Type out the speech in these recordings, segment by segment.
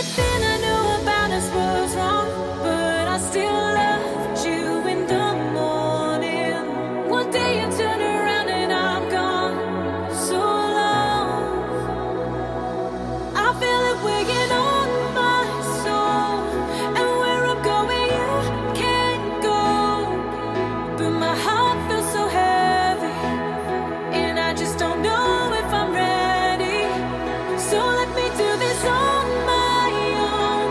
So let me do this on my own.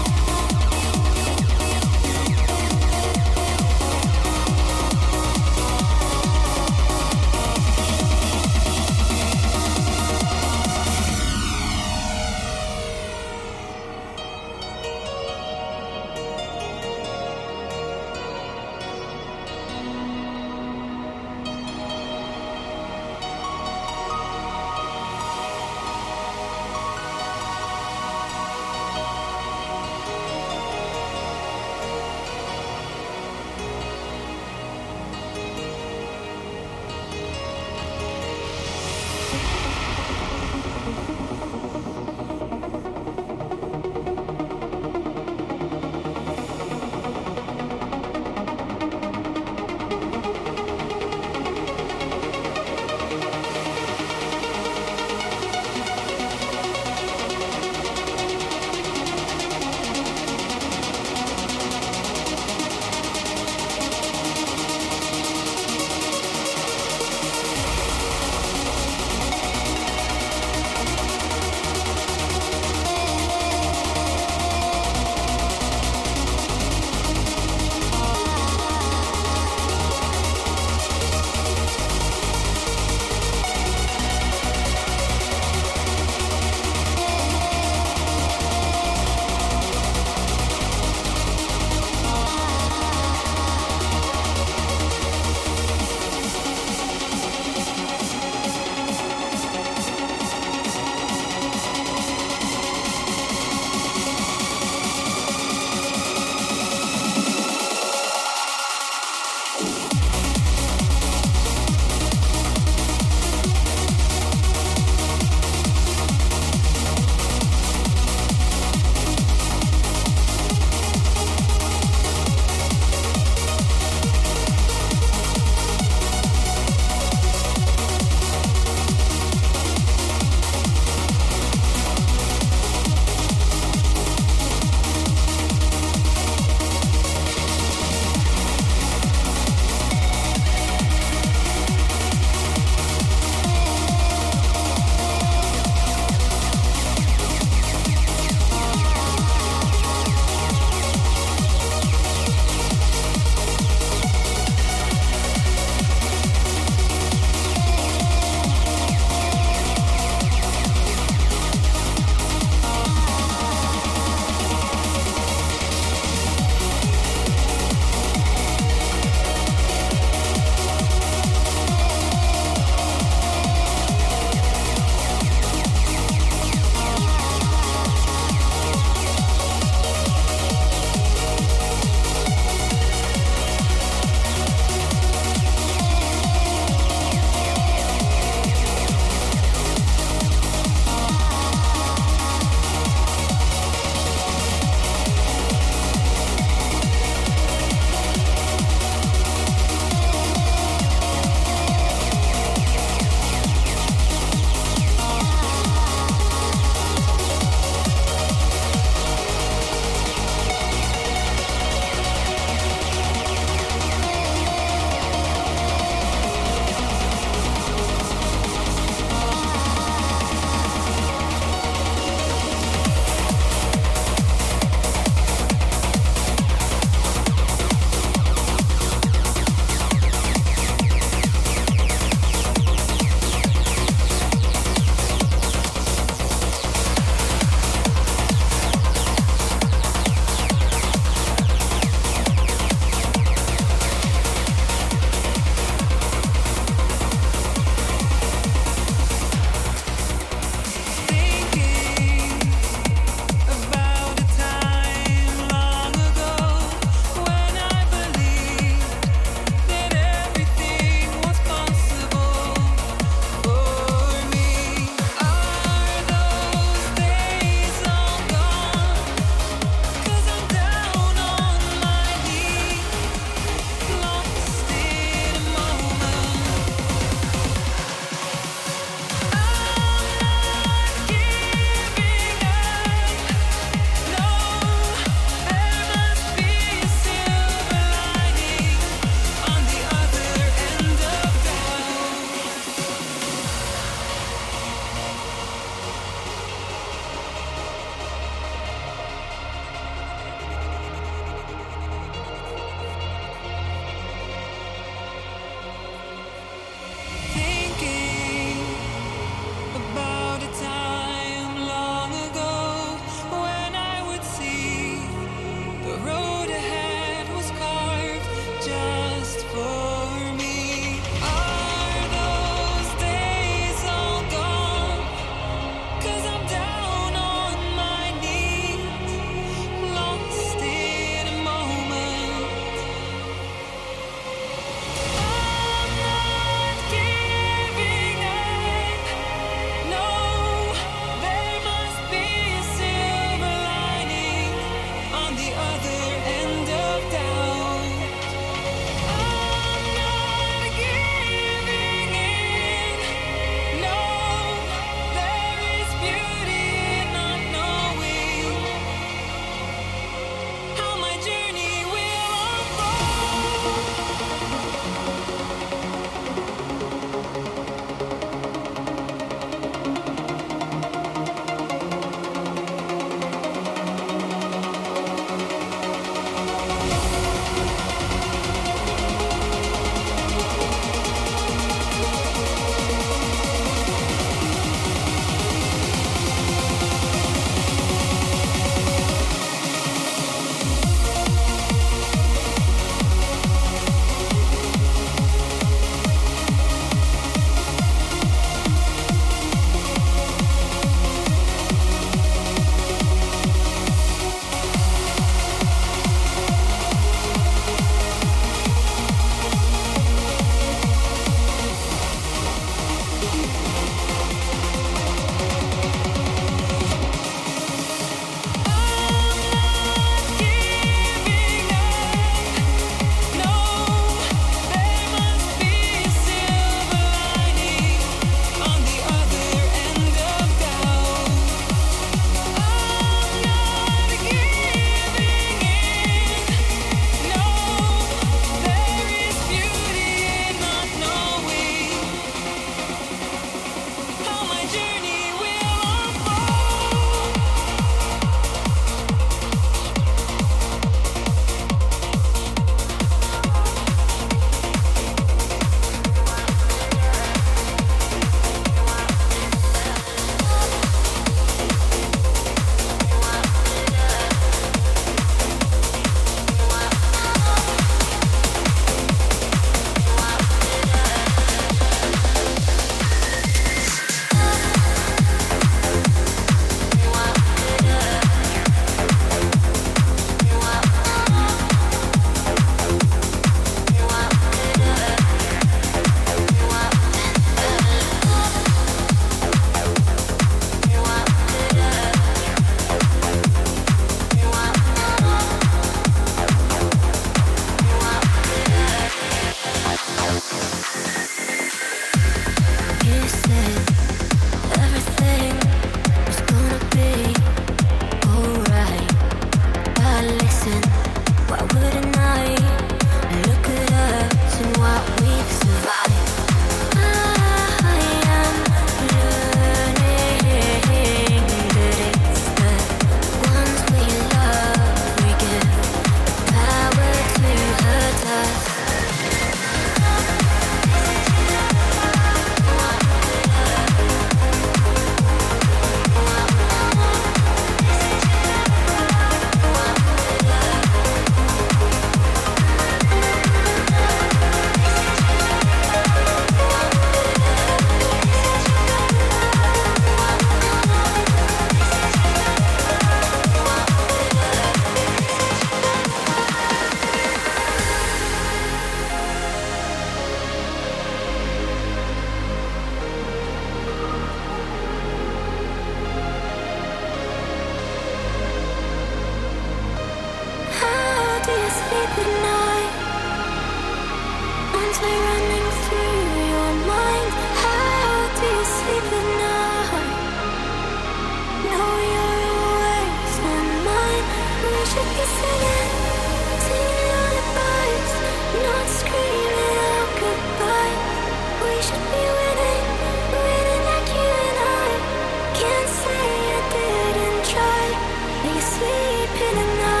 Sleep in the night.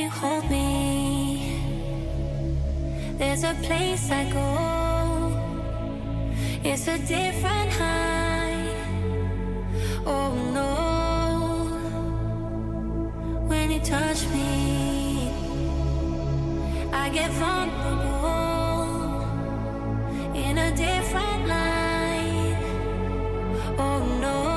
when you hold me. There's a place I go, it's a different high. Oh no, when you touch me, I get vulnerable in a different light. Oh no.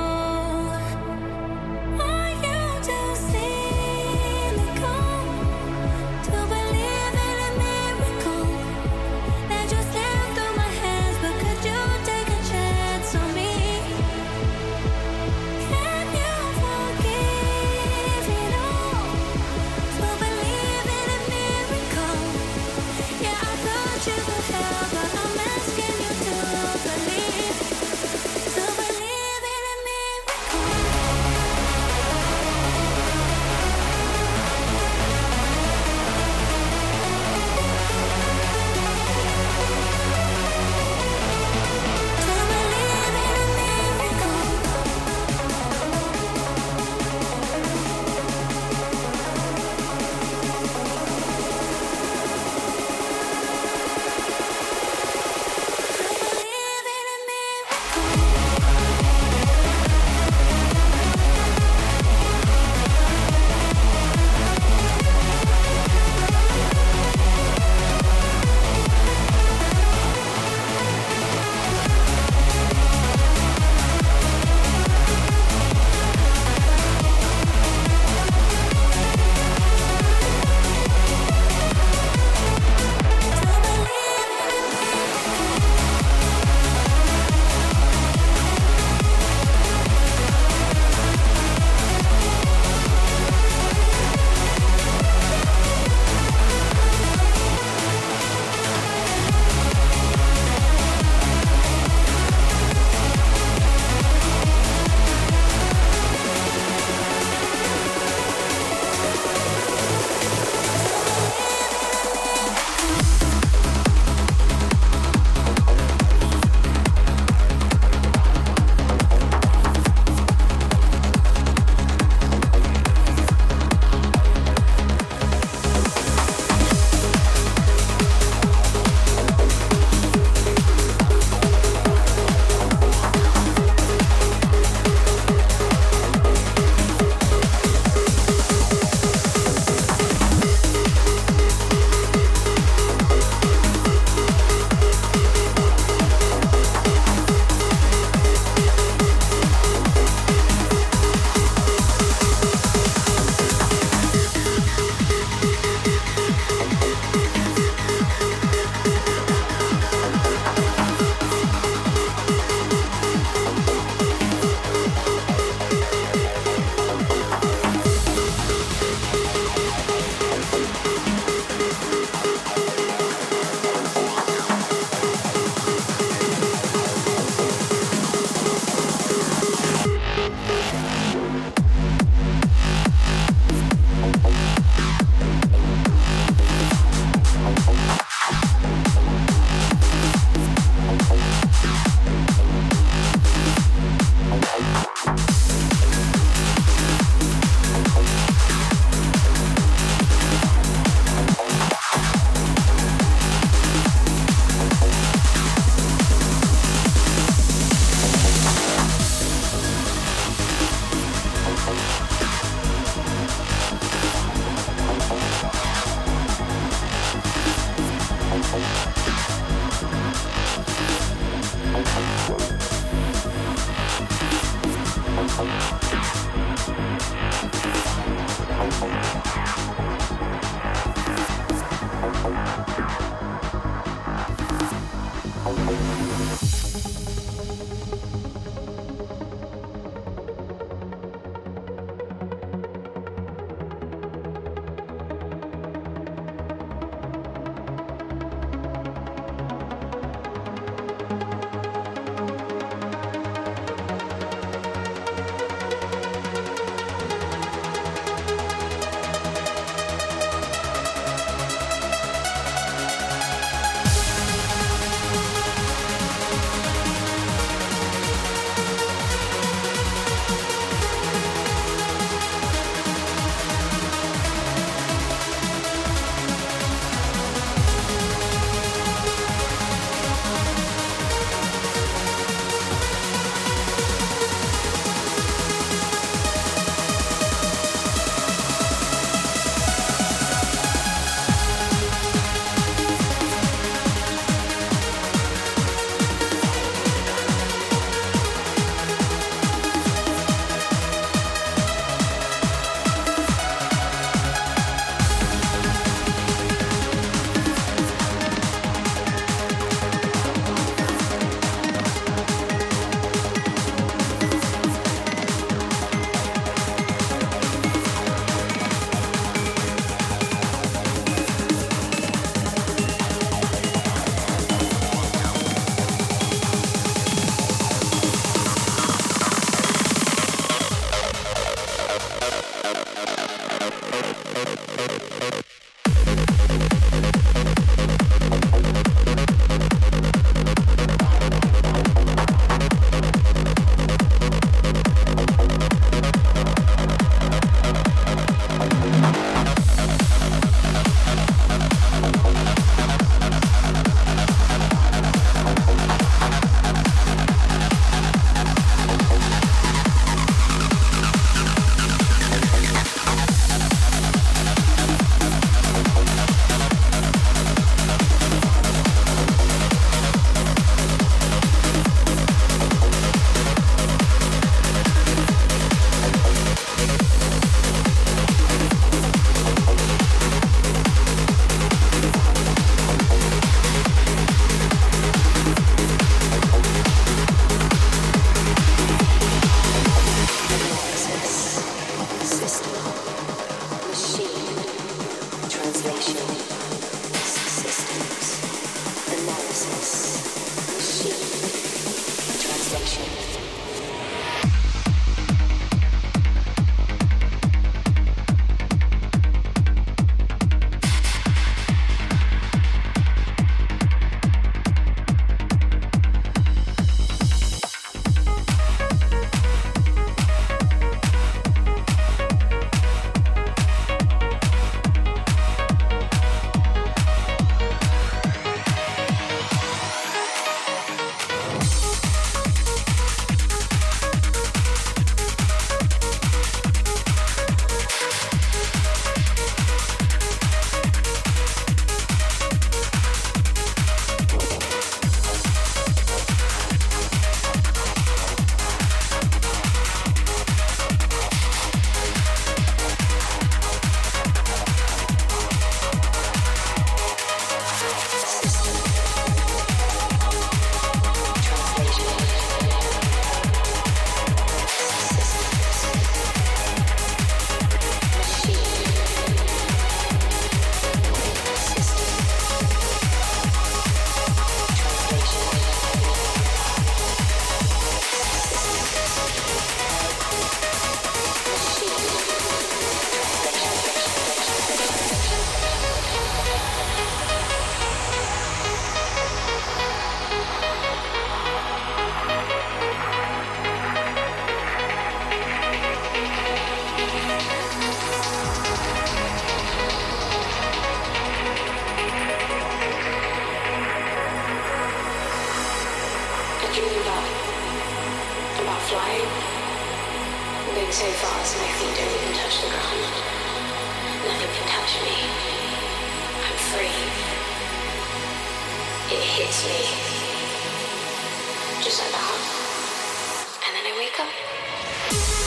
Just about, and then I wake up.